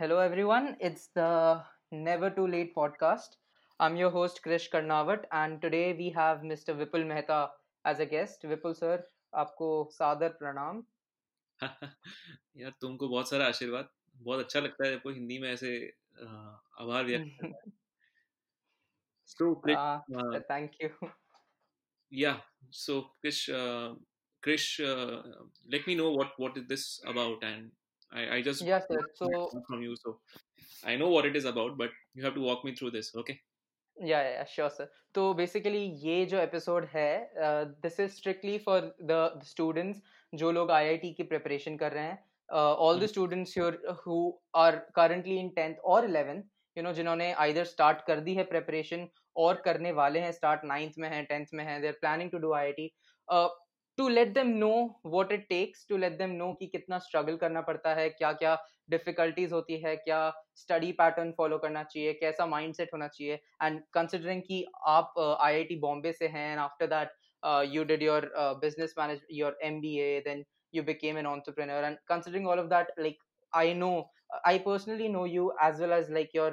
Hello everyone, it's the Never Too Late podcast. I'm your host Krrish Karnawat and today we have Mr. Vipul Mehta as a guest. Vipul sir, आपको सादर प्रणाम. यार तुमको बहुत सारा आशीर्वाद. बहुत अच्छा लगता है जब कोई हिंदी में ऐसे आभार व्यक्त करता है. So thank you. Yeah, so Krish, let me know what is this about, and I just from you, so I know what it is about, but you have to walk me through this, okay? Yeah, sure, sir. So basically, ये जो episode है, this is strictly for the students, जो लोग IIT की preparation कर रहे हैं, all the students who are currently in 10th or 11th, you know, जिन्होंने either start कर दी है preparation और करने वाले हैं, start 9th में हैं, 10th में हैं, they're planning to do IIT. To let them know what it takes, to let them know कि कितना struggle करना पड़ता है, क्या क्या difficulties होती है, क्या study pattern follow करना चाहिए, कैसा mindset होना चाहिए, and considering कि आप IIT Bombay से हैं, and after that you did your business management, your MBA, then you became an entrepreneur, and considering all of that, like I personally know you as well as like your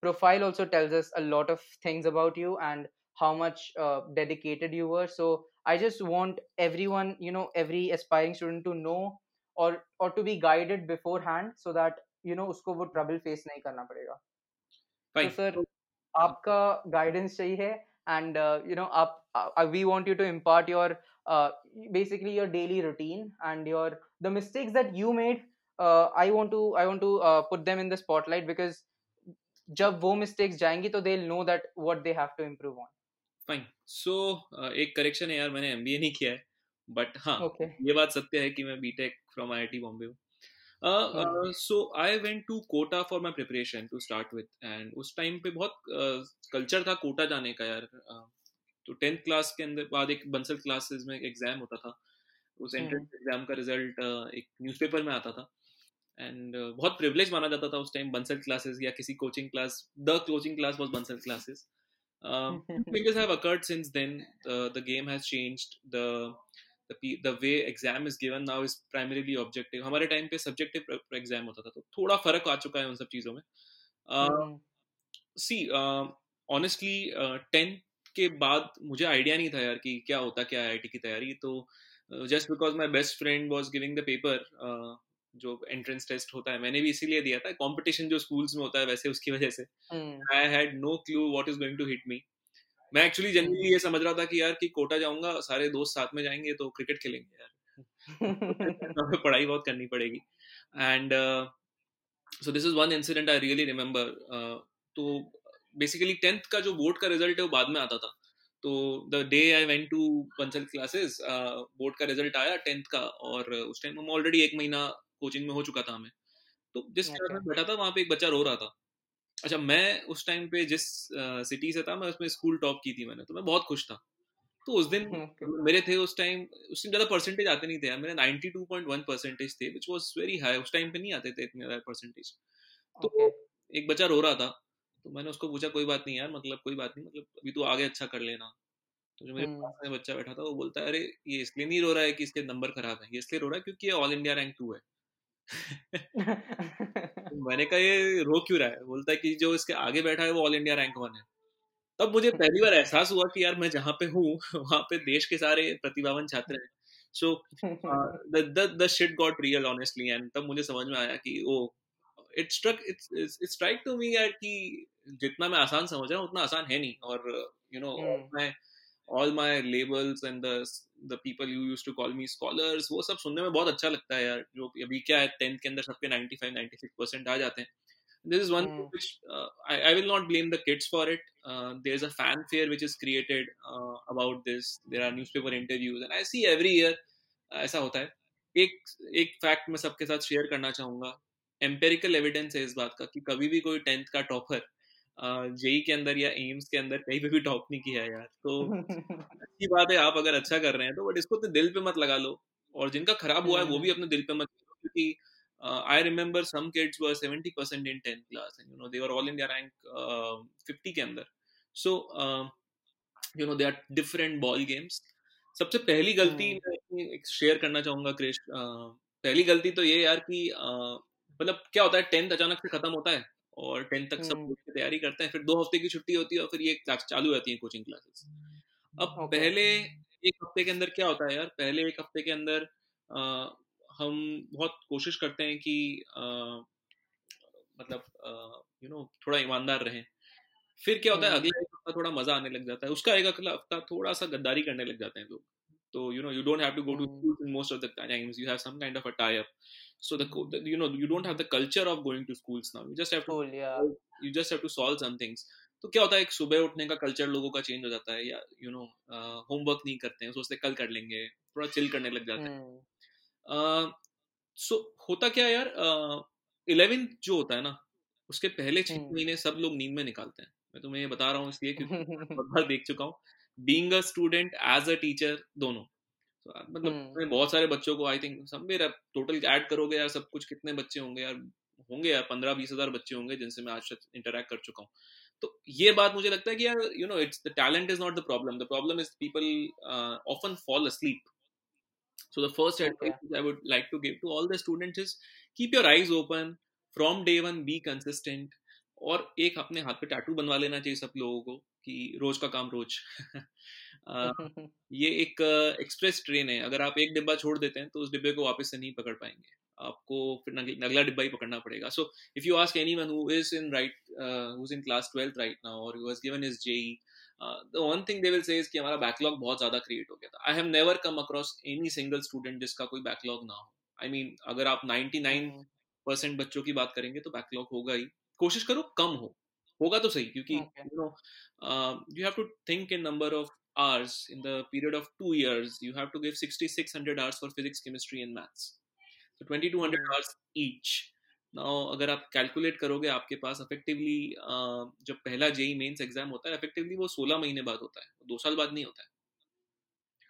profile also tells us a lot of things about you and how much dedicated you were. So I just want everyone, you know, every aspiring student to know or to be guided beforehand so that, you know, उसको वो trouble face नहीं करना पड़ेगा. Fine. So sir, आपका guidance चाहिए and you know, we want you to impart your basically your daily routine and the mistakes that you made. I want to put them in the spotlight because जब वो mistakes जाएंगी तो they'll know that what they have to improve on. Fine. So, एक correction है यार, मैंने MBA नहीं किया है, but हाँ, okay. ये बात सत्य है कि मैं BTech from IIT Bombay हूँ. So I went to Kota for my preparation to start with, and उस time पे बहुत culture था Kota जाने का यार. तो 10th class के अंदर बाद एक बंसल classes में exam होता था, उस entrance exam का result एक newspaper में आता था, and बहुत privilege माना जाता था उस time बंसल classes या किसी coaching class. The coaching class was Bansal classes. Things have occurred since then. The game has changed. The way exam is given now is primarily objective. हमारे time पे subjective exam होता था, तो थोड़ा फर्क आ चुका है उन सब चीजों में. See, honestly, 10 के बाद मुझे आइडिया नहीं था यार कि क्या होता क्या है IIT की तैयारी. तो just because my best friend was giving the paper, जो एंट्रेंस टेस्ट होता है, मैंने भी इसीलिए दिया था. कंपटीशन जो स्कूल्स में होता है वैसे, उसकी वजह से I had no clue what is going to hit me. मैं एक्चुअली जनरली ये समझ रहा था कि यार कि कोटा जाऊंगा, सारे दोस्त साथ में जाएंगे तो क्रिकेट खेलेंगे यार, पढ़ाई बहुत करनी पड़ेगी. And so this is one incident I really remember. तो बेसिकली 10th का जो बोर्ड का रिजल्ट है वो बाद में आता था. तो the day I went to Bansal classes, board का रिजल्ट आया 10th का, और उस टाइम हम ऑलरेडी एक महीना कोचिंग में हो चुका था हमें. तो जिस क्लास में बैठा था वहाँ पे एक बच्चा रो रहा था. अच्छा, मैं उस टाइम पे जिस सिटी से था, मैं उसमें स्कूल टॉप की थी मैंने, तो मैं बहुत खुश था. तो उस दिन मेरे थे उस टाइम ज़्यादा परसेंटेज आते नहीं थे यार. मेरे 92.1% थे, विच वॉज वेरी हाई. उस टाइम पे नहीं आते थे इतने ज़्यादा परसेंटेज. तो एक बच्चा रो रहा था, तो मैंने उसको पूछा कोई बात नहीं यार, मतलब कोई बात नहीं, मतलब अभी तो आगे अच्छा कर लेना. तो जो मेरे पास में बच्चा बैठा था वो बोलता है, अरे ये इसलिए नहीं रो रहा है कि इसके नंबर खराब है, ये इसलिए रो रहा है क्योंकि ये ऑल इंडिया रैंक 2 है. मैंने कहा ये रो क्यों रहा है? बोलता है कि जो इसके आगे बैठा है वो ऑल इंडिया रैंक 1 है. तब मुझे पहली बार एहसास हुआ कि यार मैं जहाँ पे हूँ वहाँ पे देश के सारे प्रतिभावान छात्र हैं. So the shit got real honestly. And तब मुझे समझ में आया कि oh it strike to me यार कि जितना मैं आसान समझ रहा हूँ उतना आसान है नहीं. और you know all my labels and the people you used to call me scholars, वो सब सुनने में बहुत अच्छा लगता है यार. जो अभी क्या है 10th के अंदर सबके 95-96% आ जाते हैं. This is one which I will not blame the kids for it. There is a fanfare which is created about this. There are newspaper interviews and I see every year ऐसा होता है. एक fact मैं सबके साथ share करना चाहूँगा. Empirical evidence है इस बात का कि कभी भी कोई 10th का topper जेई के अंदर या एम्स के अंदर कहीं पे भी टॉप नहीं किया यार. तो अच्छी बात है आप अगर अच्छा कर रहे हैं तो, बट इसको तो दिल पे मत लगा लो. और जिनका खराब हुआ है वो भी अपने दिल पे मत लगा लो, क्योंकि I remember some kids were 70% in 10th class and you know they were all India rank 50 के अंदर. So you know they are different ball games. सबसे पहली गलती मैं शेयर करना चाहूंगा क्रिश. पहली गलती तो ये यार कि मतलब क्या होता है, 10th अचानक से खत्म होता है और 10th तक सब तैयारी करते हैं, फिर 2 हफ्ते की छुट्टी होती है और फिर ये चालू रहती है कोचिंग क्लासेस। अब पहले एक हफ्ते के अंदर क्या होता है यार, पहले एक हफ्ते के अंदर हम बहुत कोशिश करते हैं कि मतलब यू नो थोड़ा ईमानदार रहें। फिर क्या होता है, अगला एक हफ्ता थोड़ा मजा आने लग जाता है उसका, एक अगला हफ्ता थोड़ा सा गद्दारी करने लग जाते हैं लोग। So, you know, you don't have to go to school in most of the times. You have some kind of a tie-up. So, you know, you don't have the culture of going to schools now. You just have to, you just have to solve some things. तो क्या होता है, एक सुबह उठने का culture लोगों का चेंज हो जाता है, या यू नो होमवर्क नहीं करते हैं, सोचते कल कर लेंगे, थोड़ा चिल करने लग जाते हैं। सो होता क्या यार, 11th जो होता है ना, उसके पहले 6 महीने सब लोग नींद में निकालते हैं। मैं तुम्हें ये बता रहा हूँ इसलिए क्योंकि बार देख चुका हूँ, being a student as a teacher दोनों, मतलब बहुत सारे बच्चों को I think somewhere total add करोगे यार सब कुछ, कितने बच्चे होंगे यार, होंगे यार 15-20 हज़ार बच्चे होंगे जिनसे मैं आज तक इंटरेक्ट कर चुका हूँ। तो ये बात मुझे लगता है कि यार you know it's the talent is not the problem, the problem is people often fall asleep. So the first advice I would like to give to all the students is keep your eyes open from day one, be consistent. और एक अपने हाथ पे tattoo बनवा लेना चाहिए सब लोगों को कि रोज का काम रोज। ये एक एक्सप्रेस ट्रेन है, अगर आप एक डिब्बा छोड़ देते हैं तो उस डिब्बे को वापस से नहीं पकड़ पाएंगे, आपको फिर अगला डिब्बा ही पकड़ना पड़ेगा। So if you ask anyone who is in right, who is in class 12th right now और who has given his JEE, the one thing they will say is कि हमारा बैकलॉग बहुत ज्यादा क्रिएट हो गया था। I have never come across any single student जिसका कोई बैकलॉग ना हो। आई मीन अगर आप 99% बच्चों की बात करेंगे तो बैकलॉग होगा ही, कोशिश करो कम हो, होगा तो सही, क्योंकि you know you have to think in number of hours in the period of 2 years you have to give 6600 hours for physics, chemistry and maths, so 2200 hours each. Now अगर आप कैलकुलेट करोगे आपके पास इफेक्टिवली जब पहला JEE mains exam होता है effectively वो 16 महीने बाद होता है, 2 साल बाद नहीं होता है।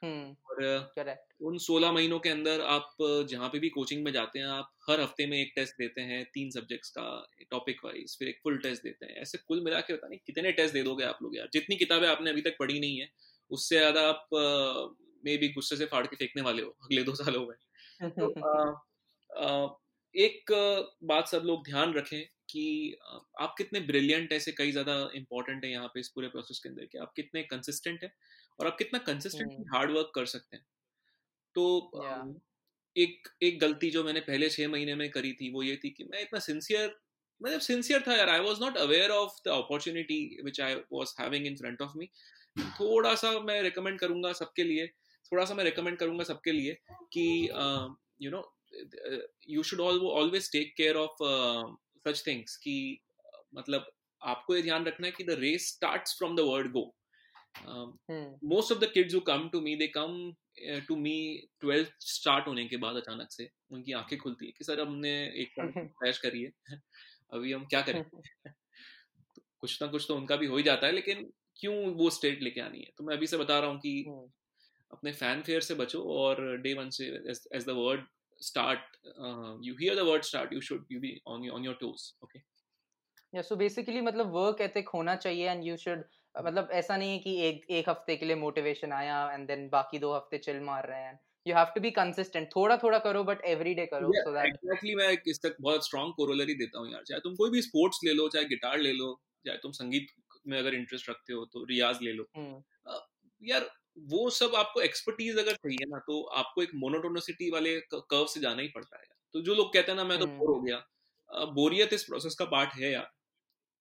और उन 16 महीनों के अंदर आप जहाँ पे भी कोचिंग में जाते हैं आप हर हफ्ते में एक टेस्ट देते हैं, 3 सब्जेक्ट्स का टॉपिक वाइज, फिर एक फुल टेस्ट देते हैं, ऐसे कुल मिला के पता नहीं कितने टेस्ट दे दोगे आप लोग यार। जितनी किताबें आपने अभी तक पढ़ी नहीं है उससे ज्यादा आप मे बी गुस्से से फाड़ के फेंकने वाले हो अगले 2 सालों में। तो एक बात सब लोग ध्यान रखें कि आप कितने ब्रिलियंट है, ऐसे कई ज्यादा इंपॉर्टेंट है यहाँ पे इस पूरे प्रोसेस के अंदर कि आप कितने कंसिस्टेंट है और आप कितना कंसिस्टेंटली हार्ड वर्क कर सकते हैं। तो एक गलती जो मैंने पहले 6 महीने में करी थी वो ये थी कि मैं इतना सिंसियर था यार, I was not aware of the opportunity which I was having in front of me. थोड़ा सा मैं रेकमेंड करूंगा सबके लिए कि you know you should always take care of such things कि मतलब आपको ये ध्यान रखना है कि the race starts from the word go. Most of the kids who come to me, they come to me 12th start होने के बाद अचानक से उनकी आंखें खुलती है कि सर हमने एक क्रैश करी है, अभी हम क्या करें। कुछ ना कुछ तो उनका भी हो ही जाता है, लेकिन क्यों वो स्टेट लेके आनी है। तो मैं अभी से बता रहा हूँ कि अपने फैन फेयर से बचो और day 1 से as the word start, you hear the word start, you be on your toes, okay? Yeah, so basically मतलब work ethic होना चाहिए and you should, मतलब ऐसा नहीं है कि एक हफ्ते के लिए मोटिवेशन आया एंड देन बाकी 2 हफ्ते चिल मार रहे हैं। You have to be consistent, थोड़ा करो बट एवरीडे करो। सो दैट एक्चुअली मैं इस तक बहुत स्ट्रांग कोरोलरी देता हूं यार, चाहे तुम कोई भी स्पोर्ट्स ले लो, चाहे गिटार ले लो, चाहे तुम संगीत में अगर इंटरेस्ट रखते हो तो रियाज ले लो यार, वो सब आपको एक्सपर्टीज अगर चाहिए ना तो आपको एक मोनोटोनिसिटी वाले कर्व से जाना ही पड़ता है यार। तो जो लोग कहते हैं ना मैं तो बोर हो गया, बोरियत इस प्रोसेस का पार्ट है यार।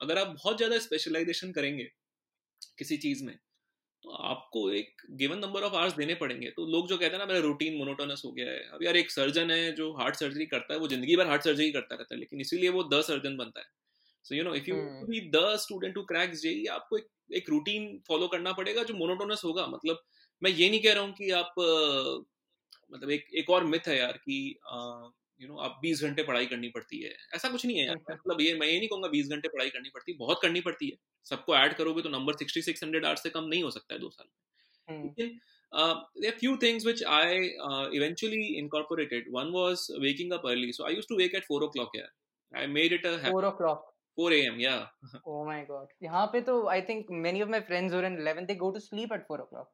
अगर आप बहुत ज्यादा स्पेशलाइजेशन करेंगे किसी चीज में तो आपको एक गिवन नंबर ऑफ आवर्स देने पड़ेंगे। तो लोग जो कहते हैं ना मेरा रूटीन मोनोटोनस हो गया है, अब यार एक सर्जन है जो हार्ट सर्जरी करता है, वो जिंदगी भर हार्ट सर्जरी करता रहता है लेकिन इसीलिए वो 10 सर्जन बनता है। So you know if you be the student who cracks JEE, आपको एक रूटीन फॉलो करना पड़ेगा जो मोनोटोनस होगा। मतलब मैं ये नहीं कह रहा हूँ कि आप मतलब एक और मिथ है यार कि यू नो आप 20 घंटे पढ़ाई करनी पड़ती है, ऐसा कुछ नहीं है यार। मतलब ये मैं ये नहीं कहूँगा 20 घंटे पढ़ाई करनी पड़ती है, बहुत करनी पड़ती है, सबको ऐड करोगे तो नंबर 6600 आवर्स से कम नहीं हो सकता है 2 साल में। लेकिन there are few things which I eventually incorporated. One was waking up early. So I used to wake at 4 o'clock here. I made it a habit. 4 o'clock. 4 a.m. Yeah. Oh my God. यहाँ पे तो I think many of my friends who are in 11th they go to sleep at 4 o'clock.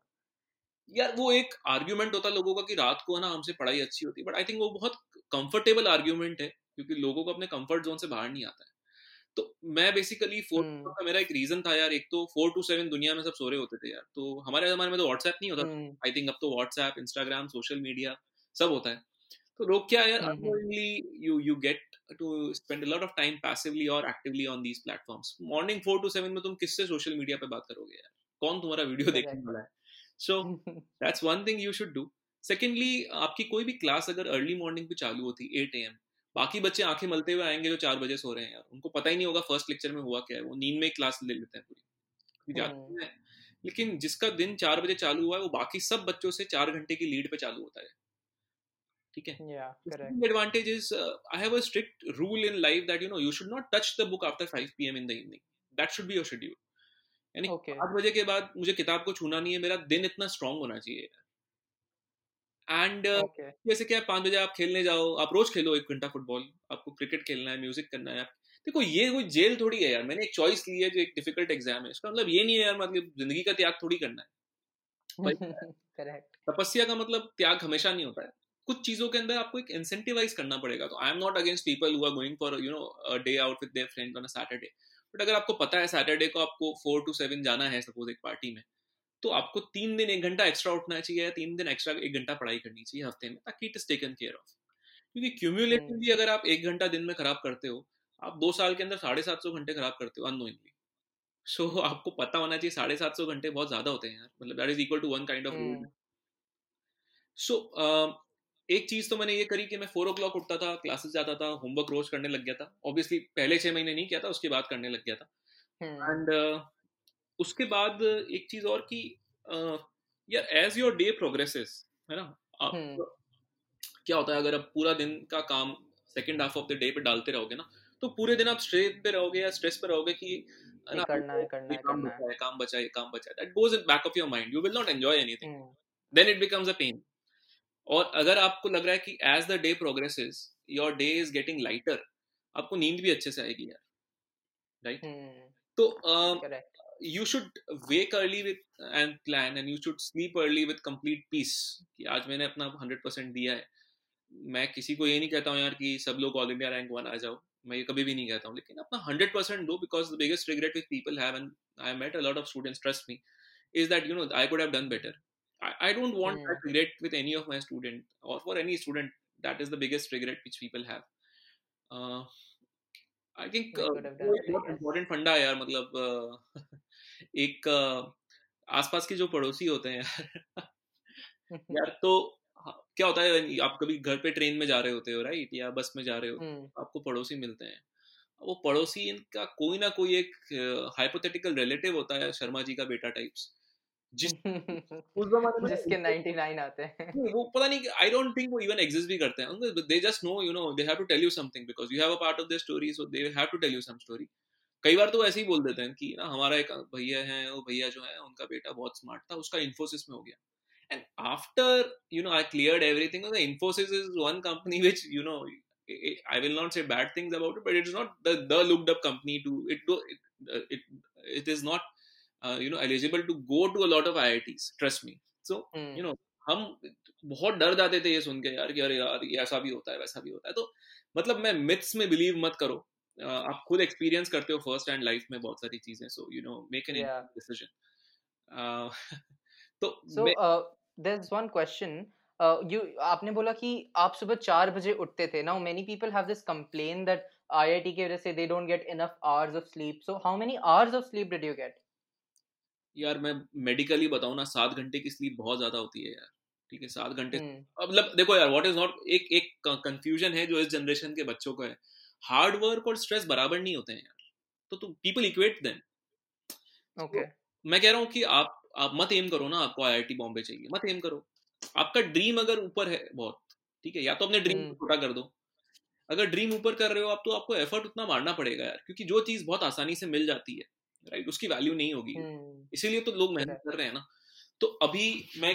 यार वो एक argument होता है लोगों का कि रात को ना हमसे पढ़ाई अच्छी होती है, बट आई थिंक वो बहुत कंफर्टेबल आर्ग्यूमेंट है क्योंकि लोगों को अपने कंफर्ट जोन से बाहर नहीं आता है। तो मैं बेसिकली 4 का मेरा एक रीजन था यार, एक तो 4 to 7 दुनिया में सब सो रहे होते थे यार, तो हमारे जमाने में तो व्हाट्सएप नहीं होता, आई थिंक अब तो व्हाट्सएप, इंस्टाग्राम, सोशल मीडिया सब होता है। तो लोग क्या यार unknowingly you get to spend a lot of time passively और actively on these platforms. Morning 4 to 7 में तुम किससे सोशल मीडिया पे बात करोगे यार, कौन तुम्हारा वीडियो देखने वाला है। So that's one thing you should do. Secondly, आपकी कोई भी क्लास अगर अर्ली मॉर्निंग पे चालू होती 8 AM, बाकी बच्चे आंखें मलते हुए आएंगे जो 4 बजे सो रहे हैं यार, उनको पता ही नहीं होगा फर्स्ट लेक्चर में हुआ क्या है, वो नींद में क्लास ले लेते हैं पूरी जाते हैं। लेकिन जिसका दिन 4 बजे चालू हुआ है वो बाकी सब बच्चों से 4 घंटे की लीड पे चालू होता है, ठीक है। Advantage is I have a strict rule in life that you know you should not touch the book after 5 PM in the evening, that should be your schedule. यानी 8 बजे के बाद मुझे किताब को छूना नहीं है, मेरा दिन इतना स्ट्रांग होना चाहिए। एंड जैसे क्या 5 बजे आप खेलने जाओ, आप रोज खेलो 1 घंटा फुटबॉल, आपको क्रिकेट खेलना है, म्यूजिक करना है। देखो ये कोई जेल थोड़ी है यार, मैंने एक चॉइस ली है जो एक डिफिकल्ट एग्जाम है, इसका मतलब ये नहीं है यार मतलब जिंदगी का त्याग थोड़ी करना है। करेक्ट, तपस्या का मतलब त्याग हमेशा नहीं होता है, कुछ चीजों के अंदर आपको एक इंसेंटिवाइज करना पड़ेगा। तो I am not against people who are going for you know day out with their friends on a Saturday, but अगर आपको पता है सैटरडे को आपको 4 to 7 जाना है सपोज एक पार्टी में, तो आपको 3 दिन 1 घंटा एक्स्ट्रा उठना चाहिए, 3 दिन एक्स्ट्रा 1 घंटा पढ़ाई करनी चाहिए हफ्ते में, ताकि it is taken care of. क्योंकि क्यूम्युलेटिवली अगर आप 1 घंटा दिन में खराब करते हो, आप 2 साल के अंदर 750 घंटे खराब करते हो अननोइंगली। सो आपको पता होना चाहिए 750 घंटे बहुत ज्यादा होते हैं यार, मतलब that is equal to 1 kind of rule। So एक चीज तो मैंने ये करी कि मैं 4 o'clock उठता था, क्लासेस जाता था, होमवर्क रोज करने लग गया था। ऑब्वियसली पहले 6 महीने नहीं किया था, उसके बाद करने लग गया था। एंड उसके बाद एक चीज और कि यार एज योर डे प्रोग्रेसेस है ना, आप क्या होता है अगर आप पूरा दिन का काम second half of the day पे डालते रहोगे ना, तो पूरे दिन आप स्ट्रेस पे रहोगे या स्ट्रेस पे रहोगे कि ना करना है काम बचा है, that goes in back of your mind, you will not enjoy anything, then it becomes a pain. और अगर आपको लग रहा है कि as the day progresses your day is getting lighter, आपको नींद भी अच्छे से आएगी यार, राइट। तो you should wake early with and plan, and you should sleep early with complete peace कि आज मैंने अपना 100% दिया है। मैं किसी को ये नहीं कहता हूँ यार कि सब लोग ऑल इंडिया रैंक 1 आ जाओ, मैं ये कभी भी नहीं कहता हूँ, लेकिन अपना 100% दो, because the biggest regret which people have, and I met a lot of students trust me, is that you know I could have done better. I don't want that regret with any of my student or for any student. That is the biggest regret which people have. I think बहुत important फंडा है यार, मतलब एक आसपास के जो पड़ोसी होते हैं यार तो क्या होता है आप कभी घर पे ट्रेन में जा रहे होते हो राइट, या बस में जा रहे हो, आपको पड़ोसी मिलते हैं, वो पड़ोसी इनका कोई ना कोई एक हाइपोथेटिकल रिलेटिव होता है, शर्मा जी का बेटा टाइप्स, जिसके 99 आते हैं, वो पता नहीं आई डोंट थिंक वो इवन एग्जिस्ट भी करते हैं, they just no you know they have to tell you something because you have a part of their story, so they have to tell you some story. कई बार तो ऐसे ही बोल देते हैं कि ना हमारा एक भैया है, वो भैया जो है उनका बेटा बहुत स्मार्ट था, उसका इन्फोसिस में हो गया, and after you know I cleared everything, the Infosys is one company which you know I will not say bad things about it, but it is not the looked up company to it is not you know eligible to go to a lot of IITs, trust me. So you know हम बहुत डर जाते थे ये सुन के यार कि अरे यार ये ऐसा भी होता है वैसा भी होता है। तो मतलब मैं मिथ्स में बिलीव मत करो, आप खुद एक्सपीरियंस करते हो फर्स्ट हैंड लाइफ में बहुत सारी चीजें, so you know make an informed decision। So there's one question, आपने बोला कि आप सुबह 4 बजे उठते थे। Now many people have this complaint that IIT के वजह से they don't get enough hours of sleep. So how many hours of sleep did you get? यार मैं मेडिकली बताऊँ ना, 7 घंटे की स्लीप बहुत ज्यादा होती है यार, ठीक है 7 घंटे। अब देखो यार व्हाट इज नॉट, एक कंफ्यूजन है जो इस जनरेशन के बच्चों को है, हार्ड वर्क और स्ट्रेस बराबर नहीं होते हैं यार, तो पीपल इक्वेट देम। ओके, मैं कह रहा हूँ कि आप मत एम करो ना, आपको IIT बॉम्बे चाहिए, मत एम करो। आपका ड्रीम अगर ऊपर है बहुत, ठीक है, या तो अपने ड्रीम को छोटा कर दो। अगर ड्रीम ऊपर कर रहे हो आप, तो आपको एफर्ट उतना मारना पड़ेगा यार, क्योंकि जो चीज बहुत आसानी से मिल जाती है राइट, उसकी वैल्यू नहीं होगी, इसीलिए तो लोग मेहनत कर रहे हैं ना। तो अभी मैं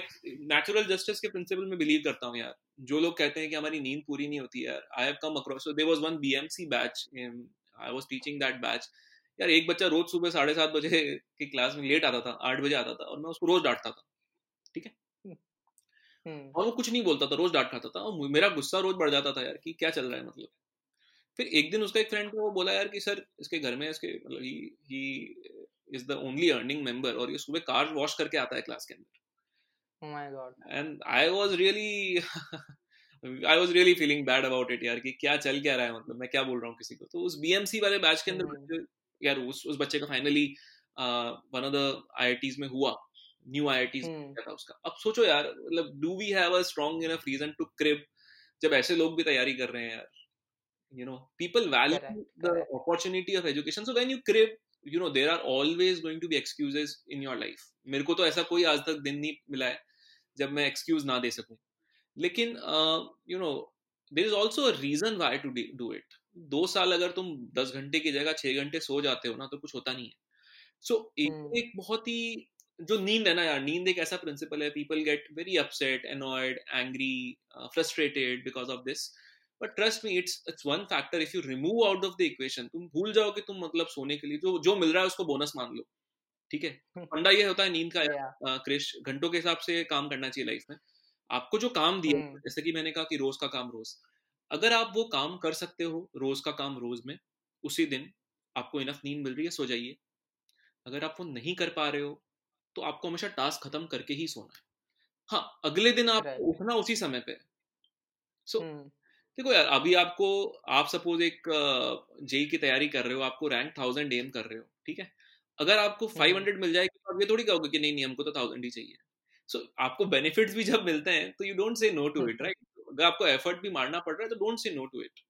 नेचुरल जस्टिस के प्रिंसिपल में बिलीव करता हूँ यार। जो लोग कहते हैं कि हमारी नींद पूरी नहीं होती यार, I have come across, so there was one BMC batch, I was teaching that batch यार, एक बच्चा रोज सुबह 7:30 बजे की क्लास में लेट आता था, 8 बजे आता था, और मैं उसको रोज डांटता था, ठीक है, और वो कुछ नहीं बोलता था, रोज डांट खाता था, और मेरा गुस्सा रोज बढ़ जाता था यार कि क्या चल रहा है, मतलब फिर एक दिन उसका एक फ्रेंड को वो बोला यार कि सर इसके घर में इसके मतलब ही is the only earning member और ये सुबह कार वॉश करके आता है क्लास के अंदर. Oh my God. And I was really feeling bad about it यार कि क्या चल क्या रहा है, मतलब मैं क्या बोल रहा हूँ किसी को. तो उस BMC वाले बैच के अंदर यार उस बच्चे का finally one of the IITs में हुआ, न्यू IITs था उसका. अब सोचो यार मतलब do we have a strong enough reason to crib जब ऐसे लोग भी तैयारी कर रहे हैं यार. You know, people value the opportunity of education. So when you crib, you know, there are always going to be excuses in your life. मेरे को तो ऐसा कोई आज तक दिन नहीं मिला है जब मैं excuse ना दे सकूं. लेकिन you know, there is also a reason why to do it. 2 साल अगर तुम 10 घंटे की जगह 6 घंटे सो जाते हो ना तो कुछ होता नहीं है. So एक बहुत ही जो नींद है ना यार, नींद एक ऐसा principle है. People get very upset, annoyed, angry, frustrated because of this. But trust me, it's one factor. If you remove out of the equation, तुम भूल जाओ कि तुम मतलब सोने के लिए जो मिल रहा है उसको बोनस मान लो, ठीक है. फंडा ये होता है नींद का क्रिश, घंटों के हिसाब से काम करना चाहिए लाइफ में. आपको जो काम दिया, जैसे कि मैंने कहा कि रोज का काम रोज, अगर आप वो काम कर सकते हो रोज का काम रोज में, उसी दिन आपको इनफ नींद मिल रही है, सो जाइए. अगर आप वो नहीं कर पा रहे हो तो आपको हमेशा टास्क खत्म करके ही सोना है. हाँ, अगले दिन आप उठना उसी समय पे. सो देखो यार, अभी आपको आप सपोज एक जेई की तैयारी कर रहे हो, आपको रैंक 1000 एम कर रहे हो, ठीक है. अगर आपको 500 मिल जाएगी तो आप ये थोड़ी कहोगे कि नहीं हमको तो 1000 ही चाहिए. सो आपको बेनिफिट्स भी जब मिलते हैं तो you don't say no to it, right. अगर आपको एफर्ट भी मारना पड़ रहा है तो don't say no to it.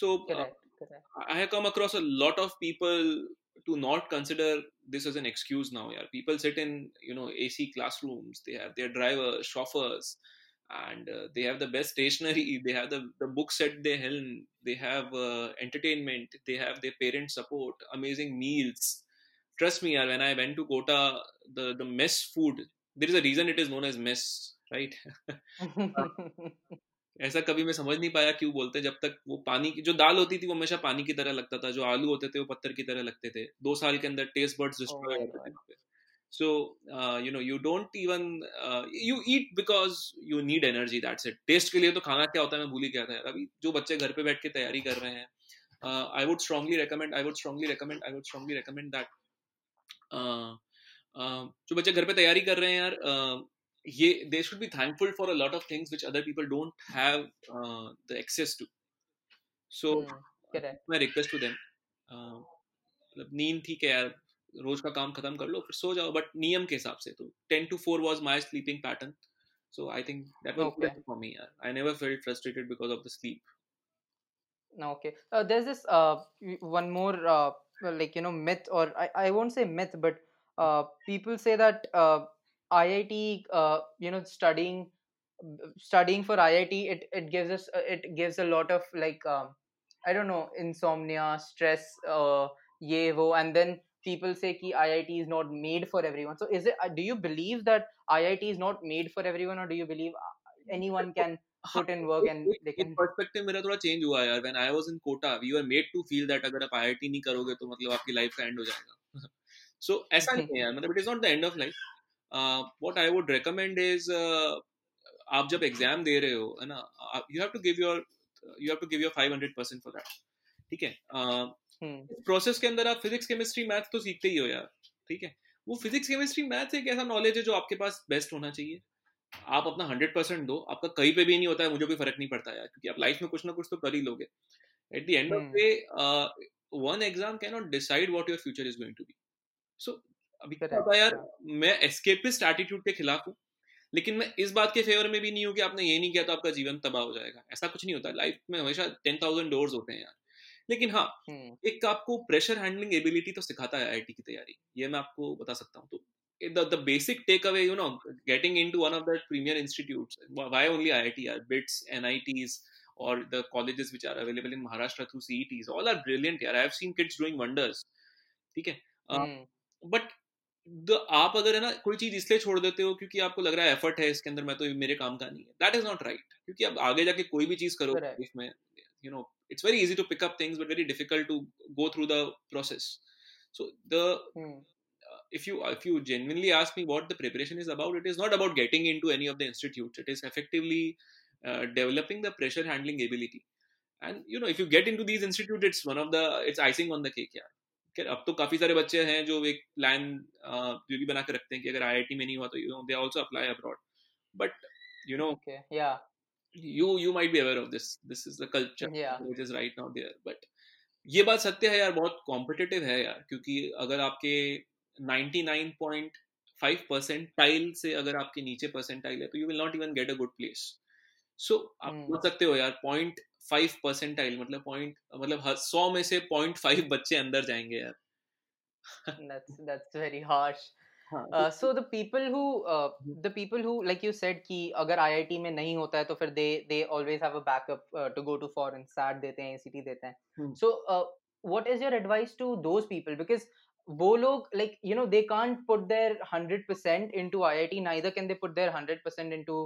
So I have come across a lot of people to not consider this as an excuse now यार. People sit in you know AC classrooms, they have their driver chauffeurs and they have the best stationery, they have the books at their helm, they have entertainment, they have their parents' support, amazing meals. Trust me, when I went to Kota, the mess food, there is a reason it is known as mess, right? ऐसा कभी मैं समझ नहीं पाया क्यों बोलते हैं, जब तक वो पानी की जो दाल होती थी वो हमेशा पानी की तरह लगता था, जो आलू होते थे वो पत्थर की तरह लगते थे. 2 साल के अंदर test buds destroyed. So, you know, you don't even, you eat because you need energy, that's it. Taste के लिए तो खाना क्या होता है मैं भूल ही गया था यार. अभी जो बच्चे घर पे बैठ के तैयारी कर रहे हैं, I would strongly recommend that, जो बच्चे घर पे तैयारी कर रहे हैं यार, ये they should be thankful for a lot of things which other people don't have the access to. So, my request to them, नींद ठीक है यार, रोज का काम खत्म कर लो फिर सो जाओ, बट नियम के हिसाब से. तो 10 to 4 was my sleeping pattern, so I think that was okay for me. I never felt frustrated because of the sleep. Okay, there's this one more like you know myth, or I won't say myth, but people say that IIT, you know, studying for IIT, it gives a lot of like I don't know, insomnia, stress, ये वो, and then people say ki IIT is not made for everyone. So is it, do you believe that IIT is not made for everyone, or do you believe anyone can put in work and they can? Perspective मेरा थोड़ा change हुआ यार. When I was in Kota, we were made to feel that अगर आप IIT नहीं करोगे तो मतलब आपकी life का end हो जाएगा. So ऐसा नहीं है यार, मतलब it is not the end of life. What I would recommend is आप जब exam दे रहे हो है ना, you have to give your 500% for that, ठीक है. प्रोसेस के अंदर आप फिजिक्स केमिस्ट्री मैथ तो सीखते ही हो यार, ठीक है. वो फिजिक्स केमिस्ट्री मैथ एक ऐसा नॉलेज है जो आपके पास बेस्ट होना चाहिए. आप अपना 100% दो, आपका कहीं पे भी नहीं होता है, मुझे कोई फर्क नहीं पड़ता यार, क्योंकि आप लाइफ में कुछ ना कुछ तो कर ही लोगे. At the end of the day, one exam can not decide what your future is going to be. So अभी पता यार, मैं एस्केपिस्ट एटीट्यूड के खिलाफ हूँ, लेकिन मैं इस बात के फेवर में भी नहीं हूँ कि आपने ये नहीं किया तो आपका जीवन तबाह हो जाएगा. ऐसा कुछ नहीं होता, लाइफ में हमेशा 10,000 डोर्स होते हैं यार. लेकिन हाँ, एक आपको प्रेशर हैंडलिंग एबिलिटी तो सिखाता है आईआईटी की तैयारी, ये मैं आपको बता सकता हूँ. तो the basic take away, you know, getting into one of the premier institutes. Why only IIT or BITS, NITs और the colleges which are available in Maharashtra through CETs, all are brilliant यार. I have seen kids doing wonders, ठीक है. But आप अगर है ना कोई चीज इसलिए छोड़ देते हो क्योंकि आपको लग रहा है एफर्ट है इसके अंदर, मैं तो मेरे काम का नहीं है, दैट इज नॉट राइट. क्योंकि आप आगे जाके कोई भी चीज करो लाइफ में, you know, it's very easy to pick up things but very difficult to go through the process. So if you genuinely ask me what the preparation is about, it is not about getting into any of the institutes. It is effectively developing the pressure handling ability. And you know, if you get into these institutes, it's one of the, it's icing on the cake. Yeah. अब तो काफी सारे बच्चे हैं जो एक plan भी बना कर रखते हैं कि अगर IIT में नहीं हुआ तो you know, they also apply abroad. But you know, okay. Yeah. You might be aware of this. This is the culture which is right now there. But ये बात सत्य है यार, बहुत कॉम्पिटिटिव है यार, क्योंकि अगर आपके 99.5% से अगर आपके नीचे परसेंटाइल है तो you will not even get a good place. So आप बोल सकते हो यार 0.5% मतलब 100 में से 0.5 बच्चे अंदर जाएंगे यार. That's very harsh. So the people who like you said कि अगर IIT में नहीं होता है तो फिर they always have a backup to go to foreign, SAT देते हैं, ACT देते हैं. So what is your advice to those people? Because वो लोग like you know they can't put their 100% into IIT, neither can they put their 100% into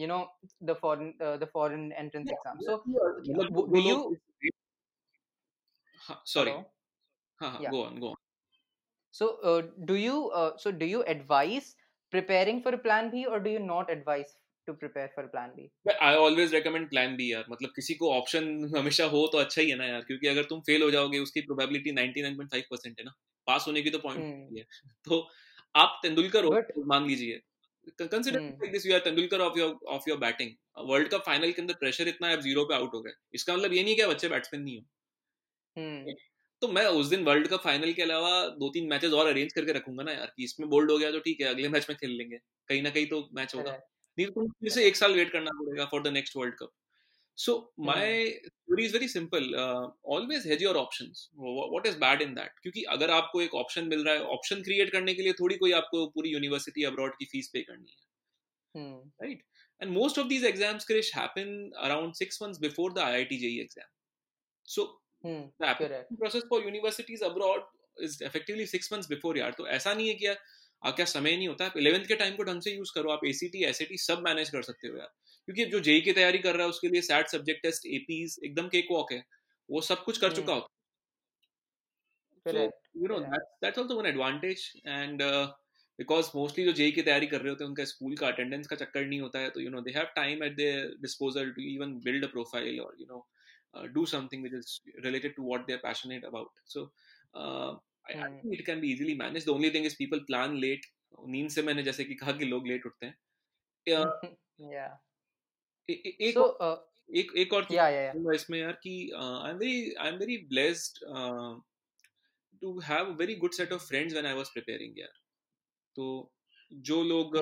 you know the foreign entrance exam. So do you go on. So do you advise preparing for a plan B, or do you not advise to prepare for plan B? But I always recommend plan B यार. मतलब किसी को option हमेशा हो तो अच्छा ही है ना यार, क्योंकि अगर तुम fail हो जाओगे उसकी probability 99.5% है ना, पास होने की तो पॉइंट नहीं है. तो आप तेंदुलकर हो मान लीजिए, consider like this, you are Tendulkar of your batting. World cup final के अंदर प्रेशर इतना है, आप 0 पे आउट हो गए. इसका मतलब ये नहीं कि बच्चे बैट्समैन नहीं हो. तो मैं उस दिन वर्ल्ड कप फाइनल के अलावा 2-3 मैचेस और अरेंज करके रखूंगा ना यार, कि इसमें बोल्ड हो गया तो ठीक है, अगले मैच में खेल लेंगे, कहीं ना कहीं तो मैच होगा, नहीं तो फिर से 1 साल वेट करना पड़ेगा for the next world cup. So my theory is very simple. Always hedge your options. What is bad in that? क्योंकि अगर आपको एक ऑप्शन मिल रहा है, ऑप्शन क्रिएट करने के लिए थोड़ी कोई आपको पूरी यूनिवर्सिटी अब्रॉड की फीस पे करनी है, right? And most of these exams, Krish, happen around 6 months before the IIT JEE exam. So the application process for universities abroad is effectively 6 months before यार. तो ऐसा नहीं है कि क्या समय नहीं होता है. 11th के टाइम को ढंग से यूज करो. आप ACT, SAT सब मैनेज कर सकते हो यार, क्योंकि जो जेई की तैयारी कर रहा है उसके लिए सैट, सब्जेक्ट टेस्ट, एपीज एकदम केक वॉक है, वो सब कुछ कर चुका होता है. So you know that's also one advantage. And because mostly जो जेई की तैयारी कर रहे होते हैं उनका स्कूल का अटेंडेंस का चक्कर नहीं होता है, तो you know they have time at their disposal to even build a profile और you know do something which is related to what they are passionate about. So I think it can be easily managed. The only thing is people plan late. नींद से मैंने जैसे कि कहा कि लोग late उठते हैं. एक और चीज इसमें यार कि I'm very blessed to have a very good set of friends when I was preparing यार. तो जो लोग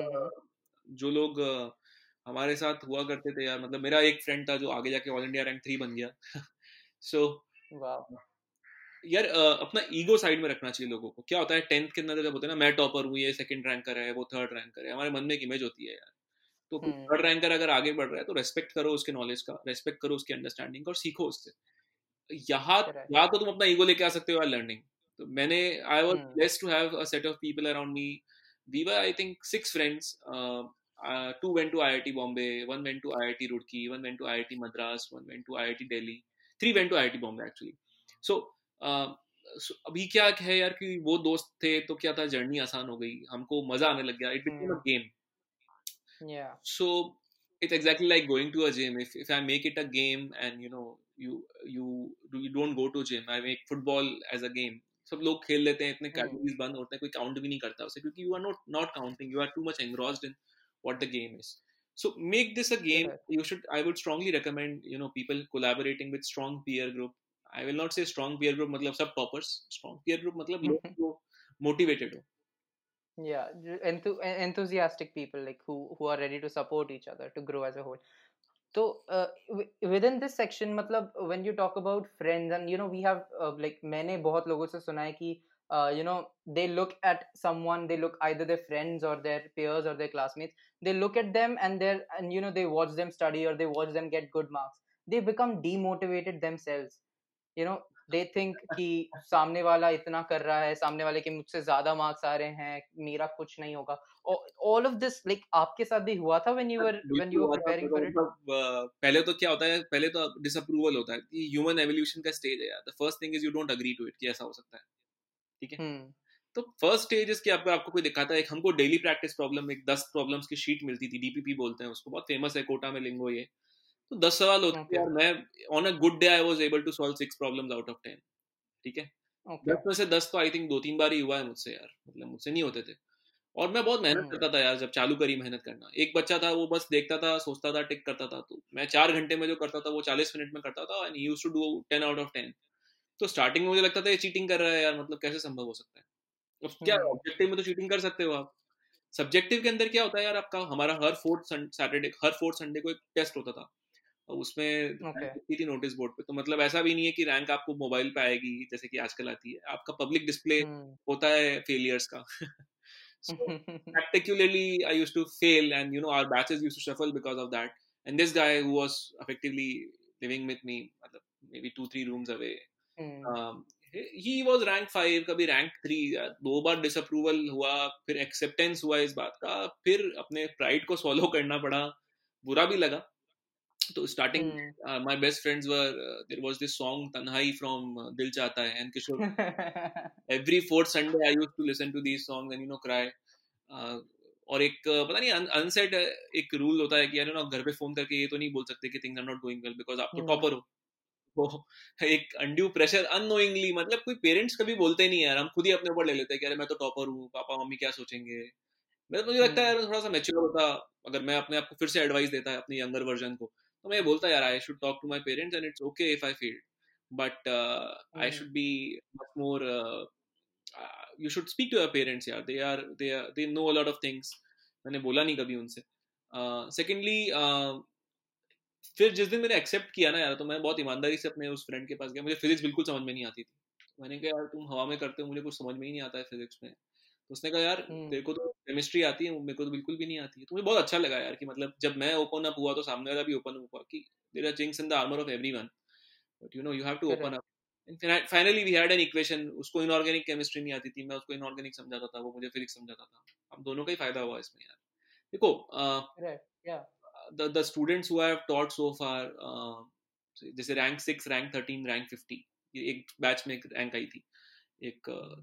हमारे साथ हुआ करते थे यार, मतलब मेरा एक फ्रेंड था जो आगे जाके ऑल इंडिया रैंक 3 बन गया. So wow. यार अपना ईगो साइड में रखना चाहिए लोगों को. क्या होता है 10th के अंदर जब होता है ना, मैं टॉपर हूँ, ये सेकंड रैंकर है, वो थर्ड रैंकर है, हमारे मन में एक इमेज होती है यार. तो थर्ड रैंकर अगर आगे बढ़ रहा है तो रेस्पेक्ट करो उसके नॉलेज का, रेस्पेक्ट करो उसकी अंडरस्टैंडिंग और सीखो उससे. यहाँ या तो तुम अपना ईगो लेके आ सकते हो यार लर्निंग. तो मैंने I was blessed to have a set of people around me. We were I think 6 friends. 2 went to IIT Bombay, 1 went to IIT Roorkee, 1 went to IIT Madras, 1 went to IIT Delhi, 3 went to IIT Bombay actually. So अभी क्या है यार कि वो दोस्त थे तो क्या था, जर्नी आसान हो गई, हमको मजा आने लग गया. It became a game. So it's exactly like going to a gym. If I make it a game and you know you don't go to gym, I make football as a game. सब लोग खेल लेते हैं, इतने calories burn होते हैं, कोई count भी नहीं करता उसे, क्योंकि you are not counting, you are too much engrossed in what the game is. So make this a game. You should, I would strongly recommend, you know, people collaborating with strong peer group. I will not say strong peer group मतलब सब toppers. Strong peer group मतलब लोग जो motivated हो. Yeah, enthusiastic people like who are ready to support each other to grow as a whole. So within this section मतलब when you talk about friends and you know we have like मैंने बहुत लोगों से सुना है कि you know they look at someone, they look either their friends or their peers or their classmates. They look at them and you know they watch them study or they watch them get good marks. They become demotivated themselves. You know, they think कि सामने वाला इतना कर रहा है, सामने वाले के मुझसे ज्यादा मार्क्स आ रहे हैं, मेरा कुछ नहीं होगा. All of this, like आपके साथ भी हुआ था when you were preparing for it? पहले तो क्या होता है, पहले तो डिसअप्रूवल होता है कि ह्यूमन एवोल्यूशन का स्टेज है यार. The first thing is you don't agree to it कि ऐसा हो सकता है, ठीक है? तो फर्स्ट स्टेज इसके आपको कोई दिखाता है. हमको डेली प्रैक्टिस प्रॉब्लम, एक 10 प्रॉब्लम्स की शीट मिलती थी, DPP बोलते हैं उसको, बहुत फेमस है कोटा में लिंगो ये. तो 10 सवाल होते हैं यार, मैं on a good day I was able to solve 6 problems out of 10, ठीक है। 10 में से 10 तो आई थिंक 2-3 बार ही हुआ है मुझसे यार, मतलब मुझसे नहीं होते थे। और मैं बहुत मेहनत करता था यार, जब चालू करी मेहनत करना। एक बच्चा था वो बस देखता था, सोचता था, टिक करता था। तो मैं 4 घंटे में जो करता था वो 40 मिनट में करता था, and he used to do 10 out of 10। तो स्टार्टिंग में मुझे लगता था ये चीटिंग कर रहा है यार, मतलब कैसे संभव हो सकता है। अब क्या ऑब्जेक्टिव में तो चीटिंग कर सकते हो आप, सब्जेक्टिव के अंदर क्या होता है यार, आपका हमारा हर फोर्थ संडे को एक टेस्ट होता था, उसमें थी नोटिस बोर्ड पे। तो मतलब ऐसा भी नहीं है कि रैंक आपको मोबाइल पे आएगी जैसे कि आजकल आती है, आपका पब्लिक डिस्प्ले होता है फेलियर्स का। So particularly I used to fail, and you know our batches used to shuffle because of that. And this guy who was effectively living with me, maybe 2-3 rooms away, he was rank 5, कभी rank 3, 2 बार disapproval हुआ, फिर acceptance हुआ इस बात का, फिर अपने pride को swallow करना पड़ा, बुरा भी लगा। तो starting my best friends were there was this song Tanhai from Dil Chahta Hai and Kishore. Every fourth Sunday I used to listen to these songs and you know cry. और एक पता नहीं अनसेट एक rule होता है कि यार ना घर पे फोन करके ये तो नहीं बोल सकते कि things are not going well because आप तो टॉपर हो। वो एक अनड्यू प्रेशर अननोइंगली, मतलब कोई पेरेंट्स कभी बोलते नहीं यार, हम खुद ही अपने ऊपर ले लेते हैं कि अरे मैं तो टॉपर हूँ, पापा मम्मी क्या सोचेंगे। मुझे लगता है यार थोड़ा सा मैच्योर होता अगर मैं अपने आप को फिर से एडवाइस देता है अपने यंगर वर्जन को, तो मैं बोलता यार I should talk to my parents and it's okay if I failed, but I should be much more, you should speak to your parents यार, they know a lot of things. मैंने बोला नहीं कभी उनसे। सेकेंडली फिर जिस दिन मैंने एक्सेप्ट किया ना यार, तो मैं बहुत ईमानदारी से अपने उस फ्रेंड के पास गया, मुझे फिजिक्स बिल्कुल समझ में नहीं आती थी। मैंने कहा यार तुम हवा में करते हो, मुझे कुछ समझ में ही नहीं आता है फिजिक्स में। तो उसने कहा यार तेरे को तो केमिस्ट्री आती है, मेरे को तो बिल्कुल भी नहीं आती है। तो मुझे बहुत अच्छा लगा यार कि मतलब जब मैं ओपन अप हुआ तो सामने वाला भी ओपन अप हुआ कि there are chinks in the armour of everyone, but you know you have to open up. And finally we had an equation, उसको इनऑर्गेनिक केमिस्ट्री नहीं आती थी, मैं उसको इनऑर्गेनिक समझाता था, वो मुझे फिजिक्स समझाता था। हम दोनों का ही फायदा हुआ इसमें यार। देखो the students who have taught so far, जैसे रैंक 6, रैंक 13, रैंक 50, ये एक बैच में रैंक आई थी एक।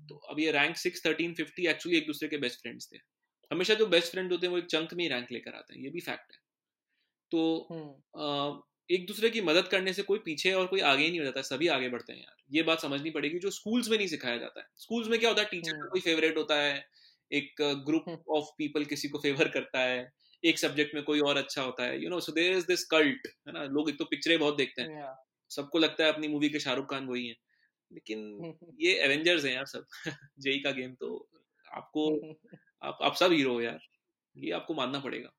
तो अब ये रैंक 6, 13, 50 एक्चुअली एक दूसरे के बेस्ट फ्रेंड्स थे। हमेशा जो बेस्ट फ्रेंड होते हैं वो एक चंक में ही रैंक लेकर आते हैं, ये भी फैक्ट है। तो एक दूसरे की मदद करने से कोई पीछे और कोई आगे नहीं हो जाता, सभी आगे बढ़ते हैं यार। ये बात समझनी पड़ेगी जो स्कूल्स में नहीं सिखाया जाता है। स्कूल्स में क्या होता है, टीचर का कोई फेवरेट होता है, एक ग्रुप ऑफ पीपल किसी को फेवर करता है, एक सब्जेक्ट में कोई और अच्छा होता है, you know, so there is this cult, है ना। लोग एक तो पिक्चरें बहुत देखते हैं, सबको लगता है अपनी मूवी के शाहरुख खान वही है, लेकिन ये एवेंजर्स हैं यार सब। जेई का गेम, तो आपको आप सब हीरो हो यार, ये आपको मानना पड़ेगा।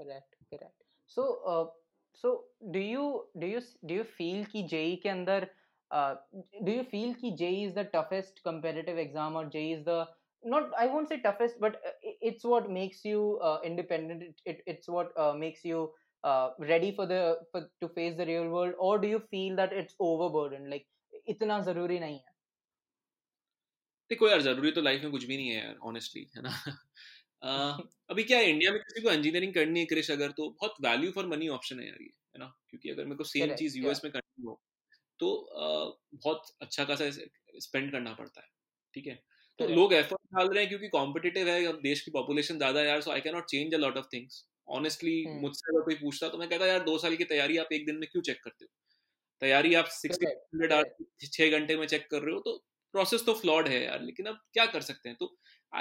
Correct. So do you feel कि जेई के अंदर डू यू फील कि JEE is the toughest competitive exam, और JEE is the not, I won't say toughest, but it's what makes you independent, it's what makes you ready to face the real world, or do you feel that it's overburdened, like इतना जरूरी नहीं है? देखो यार, जरूरी तो life में कुछ भी नहीं है यार, honestly, है ना। अभी क्या है, इंडिया में किसी को इंजीनियरिंग करनी है क्रिश अगर, तो बहुत वैल्यू फॉर मनी ऑप्शन है यार ये, है ना। क्योंकि अगर मेरे को सेम चीज यूएस में करनी हो तो बहुत अच्छा खासा स्पेंड करना पड़ता है, ठीक है। तो लोग एफर्ट डाल रहे हैं क्योंकि कॉम्पिटिटिव है, अब देश की पॉपुलेशन ज्यादा है यार, so I can not change a lot of things honestly. मुझसे अगर कोई पूछता तो मैं कहता यार 2 साल की तैयारी आप एक दिन में क्यों चेक करते हो, तैयारी आप 6 घंटे में चेक कर रहे हो, तो प्रोसेस तो फ्लॉड है यार, लेकिन अब क्या कर सकते हैं। तो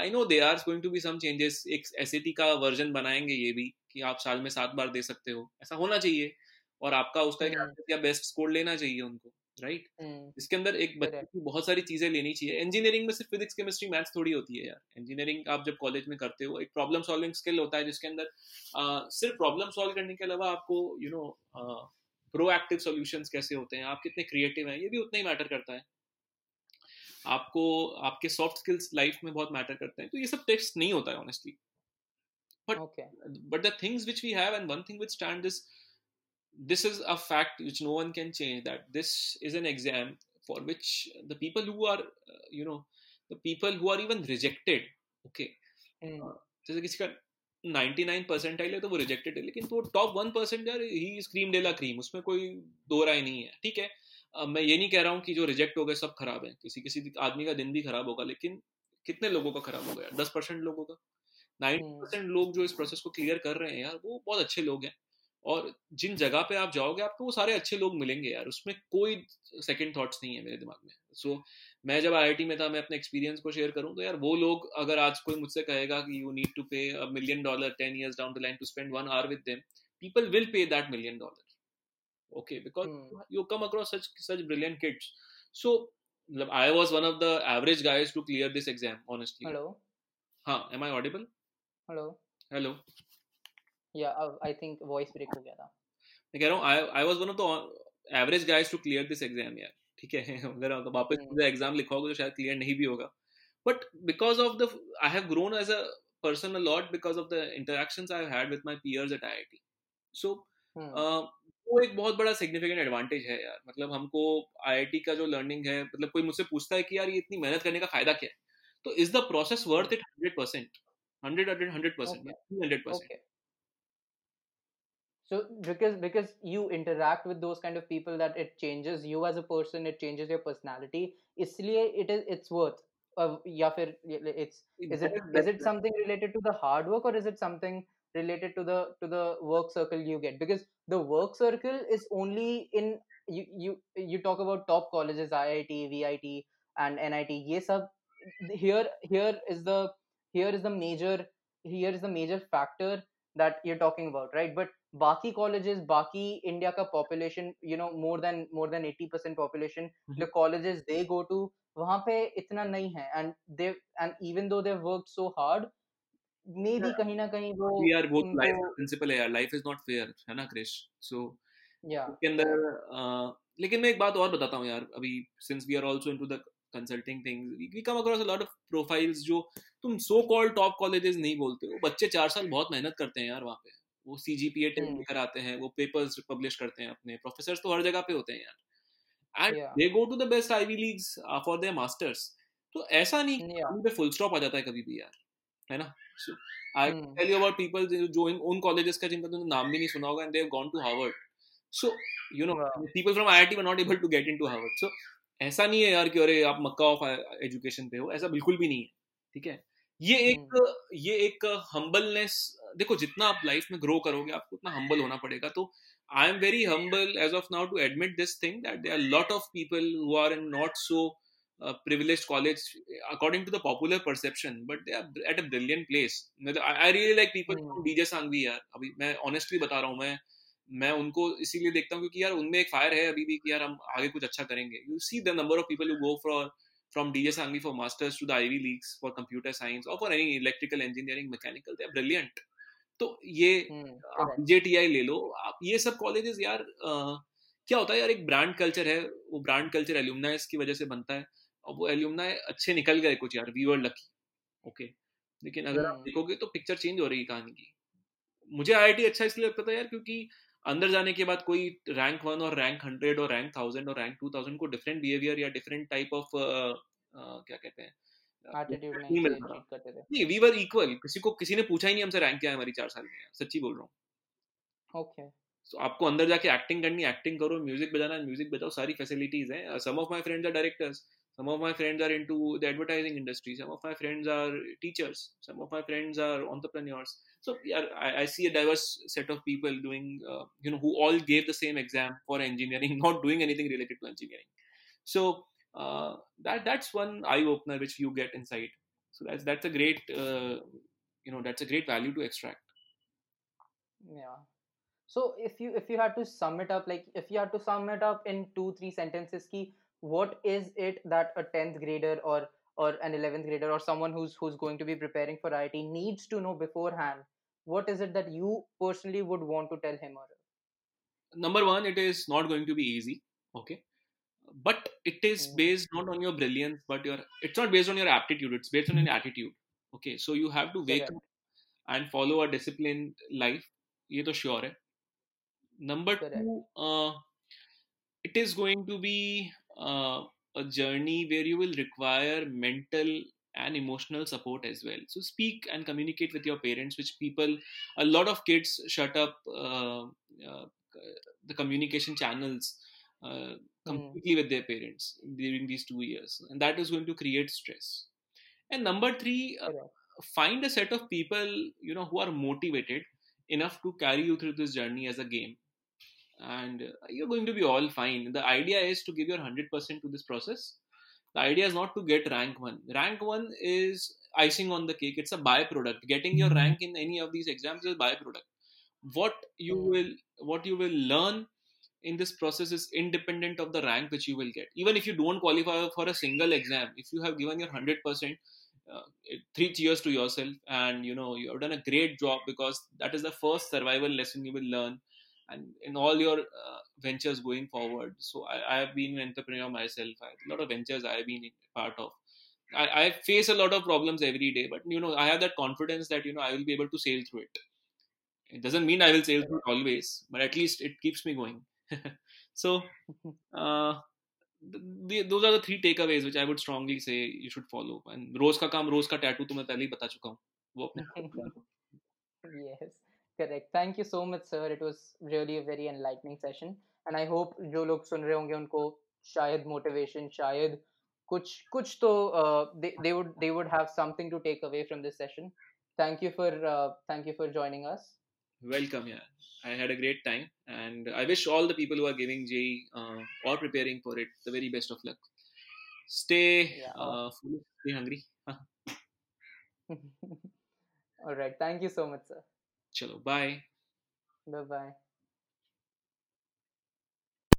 I know they are going to be some changes, एक एसएटी का वर्जन बनाएंगे ये भी कि आप साल में 7 बार दे सकते हो, ऐसा होना चाहिए, और आपका उसका क्या बेस्ट स्कोर लेना चाहिए उनको, राइट। इसके अंदर एक बच्चे की बहुत सारी चीजें लेनी चाहिए। इंजीनियरिंग में सिर्फ फिजिक्स केमिस्ट्री मैथ्स थोड़ी होती है यार। इंजीनियरिंग आप जब कॉलेज में करते हो, एक प्रॉब्लम सॉल्विंग स्किल होता है जिसके अंदर सिर्फ प्रॉब्लम सॉल्व करने के अलावा आपको यू नो प्रोएक्टिव सॉल्यूशंस कैसे होते हैं, आप कितने क्रिएटिव हैं, ये भी उतना ही मैटर करता है। आपको आपके सॉफ्ट स्किल्स लाइफ में बहुत मैटर करते हैं। तो ये सब टेस्ट नहीं होता है honestly, but the things which we have and one thing which stands is this is a fact which no one can change, that this is an exam for which the people who are the people who are even rejected, okay, जैसे किसी का 99 percentile है तो वो rejected है, लेकिन वो top 1% यार he is cream de la cream, उसमें कोई दो राय नहीं है, ठीक है। मैं ये नहीं कह रहा हूँ कि जो reject हो गए सब खराब है, किसी किसी आदमी का दिन भी खराब होगा, लेकिन कितने लोगों का खराब होगा यार, 10% लोगों का। 90% लोग जो इस प्रोसेस को क्लियर कर रहे हैं यार वो बहुत अच्छे लोग हैं, और जिन जगह पे आप जाओगे आपको वो सारे अच्छे लोग मिलेंगे यार, उसमें कोई सेकंड थॉट्स नहीं है मेरे दिमाग में। सो मैं जब आईआईटी में था, मैं अपने एक्सपीरियंस को शेयर करूं तो यार वो लोग, अगर आज कोई मुझसे कहेगा कि यू नीड टू पे $1 million 10 years down the line to spend 1 hour with them, people will pay that $1 million, okay, because you come across such brilliant kids. So I was one of the average guys to clear this exam, honestly. Hello. हाँ, am I audible? Hello. Hello. Yeah, I think voice break हो गया था। मैं कह रहा हूँ I was one of the average guys to clear this exam यार, ठीक है, अगर वापस मुझे एग्जाम लिखवाओगे तो शायद क्लियर नहीं भी होगा, but because of the I have grown as a person a lot because of the interactions I have had with my peers at IIT, so वो एक बहुत बड़ा significant advantage है यार। मतलब हमको IIT का जो learning है, मतलब कोई मुझसे पूछता है कि यार ये इतनी मेहनत करने का फायदा क्या है, तो is the process worth it 100%? So because you interact with those kind of people, that it changes you as a person, it changes your personality, इसलिए it's worth या फिर it's is it something related to the hard work or is it something related to the work circle you get? Because the work circle is only in you talk about top colleges, IIT, VIT and NIT, ये सब here is the major factor that you're talking about, right? But बाकी colleges, बाकी India का population, you know, more than 80% population, the colleges they go to, वहाँ पे इतना नहीं है, and even though they've worked so hard, maybe कहीं ना कहीं वो यार वो life principle है यार, life is not fair है ना Krish, so के अंदर लेकिन मैं एक बात और बताता हूँ यार, अभी since we are also into the consulting things, we come across a lot of profiles जो तुम so called top colleges नहीं बोलते हो, बच्चे 4 साल बहुत मेहनत करते हैं यार वहाँ पे, वो CGPA टेस्ट लेकर आते हैं, वो पेपर्स पब्लिश करते हैं, अपने प्रोफेसर्स तो हर जगह पे होते हैं यार, and they go to the best Ivy Leagues for their masters, तो ऐसा नहीं उन पे फुल स्टॉप आ जाता है कभी भी यार, है ना। So I tell you about people जो उन कॉलेजेस का जिनका तुमने नाम भी नहीं सुना होगा, and they have gone to Harvard, so you know people from IIT were not able to get into Harvard. सो ऐसा नहीं है यार कि अरे आप मक्का ऑफ एजुकेशन पे हो, ऐसा बिल्कुल भी नहीं है, ठीक है। ये एक हम्बलनेस, देखो जितना आप लाइफ में ग्रो करोगे आपको उतना हम्बल होना पड़ेगा, तो I am very humble as of now to admit this thing that there are lot of people who are in not so privileged college according to the popular perception, but they are at a brilliant place. I really like people from DJ Sanghvi यार, अभी मैं honestly बता रहा हूँ, मैं उनको इसीलिए देखता हूँ क्योंकि यार उनमें एक फायर है अभी भी कि यार हम आगे कुछ अच्छा करेंगे। You see the number of people who go for from DJ Sangvi for masters to the Ivy Leagues for computer science or for any electrical engineering, mechanical, they are brilliant. तो ये आप JTI ले लो, आप ये सब colleges यार क्या होता है यार, एक ब्रांड कल्चर है, वो ब्रांड कल्चर alumni की वजह से बनता है, और वो alumni अच्छे निकल गए कुछ यार, we were lucky, okay, लेकिन अगर आप देखोगे तो पिक्चर चेंज हो रही है कहानी की। मुझे IIT अच्छा इसलिए लगता था यार क्योंकि अंदर जाने के बाद कोई rank 1 और rank 100 और rank 1000 और rank 2000 को डिफरेंट बिहेवियर या डिफरेंट टाइप ऑफ क्या कहते हैं एटीट्यूड नहीं करते थे, नहीं वी वर इक्वल, किसी ने पूछा ही नहीं हमसे रैंक क्या है हमारी 4 साल में, सच्ची बोल रहा हूँ। ओके, सो आपको अंदर जाके एक्टिंग करनी, एक्टिंग करो, म्यूजिक बजाना, म्यूजिक बजाओ, सारी फैसिलिटीज हैं। Some of my friends are directors, some of my friends are into the advertising industry, some of my friends are teachers, some of my friends are entrepreneurs. So I see a diverse set of people doing, you know, who all gave the same exam for engineering, not doing anything related to engineering. So that's one eye-opener which you get inside. So that's a great, you know, that's a great value to extract. Yeah. So if you had to sum it up, like if you had to sum it up in 2-3 sentences, ki what is it that a 10th grader or an 11th grader or someone who's going to be preparing for IIT needs to know beforehand, what is it that you personally would want to tell him or her? Number one, it is not going to be easy, okay, but it is based not on your brilliance, but it's not based on your aptitude, it's based on an attitude, okay, so you have to wake up and follow a disciplined life, ये तो sure है. Number two, it is going to be a journey where you will require mental and emotional support as well. So speak and communicate with your parents, which people, a lot of kids shut up the communication channels completely with their parents during these 2 years. And that is going to create stress. And number 3, find a set of people, you know, who are motivated enough to carry you through this journey as a game. And you're going to be all fine. The idea is to give your 100% to this process. The idea is not to get rank 1. Rank 1 is icing on the cake. It's a byproduct. Getting your rank in any of these exams is a byproduct. What you will learn in this process is independent of the rank which you will get. Even if you don't qualify for a single exam, if you have given your 100%, 3 cheers to yourself, and you have done a great job, because that is the first survival lesson you will learn, and in all your ventures going forward. So I have been an entrepreneur myself. A lot of ventures I have been part of. I face a lot of problems every day, but I have that confidence that I will be able to sail through it. It doesn't mean I will sail through it always, but at least it keeps me going. So those are the 3 takeaways which I would strongly say you should follow. And रोज का काम रोज का tattoo तो मैं पहले ही बता चुका हूँ वो अपने. Yes, correct. Thank you so much, sir. It was really a very enlightening session, and I hope जो लोग सुन रहे होंगे उनको शायद motivation, शायद कुछ तो they would have something to take away from this session. Thank you for joining us. Welcome, yeah. I had a great time, and I wish all the people who are giving JEE or preparing for it the very best of luck. Stay hungry. All right. Thank you so much, sir. Chalo, bye. Bye-bye.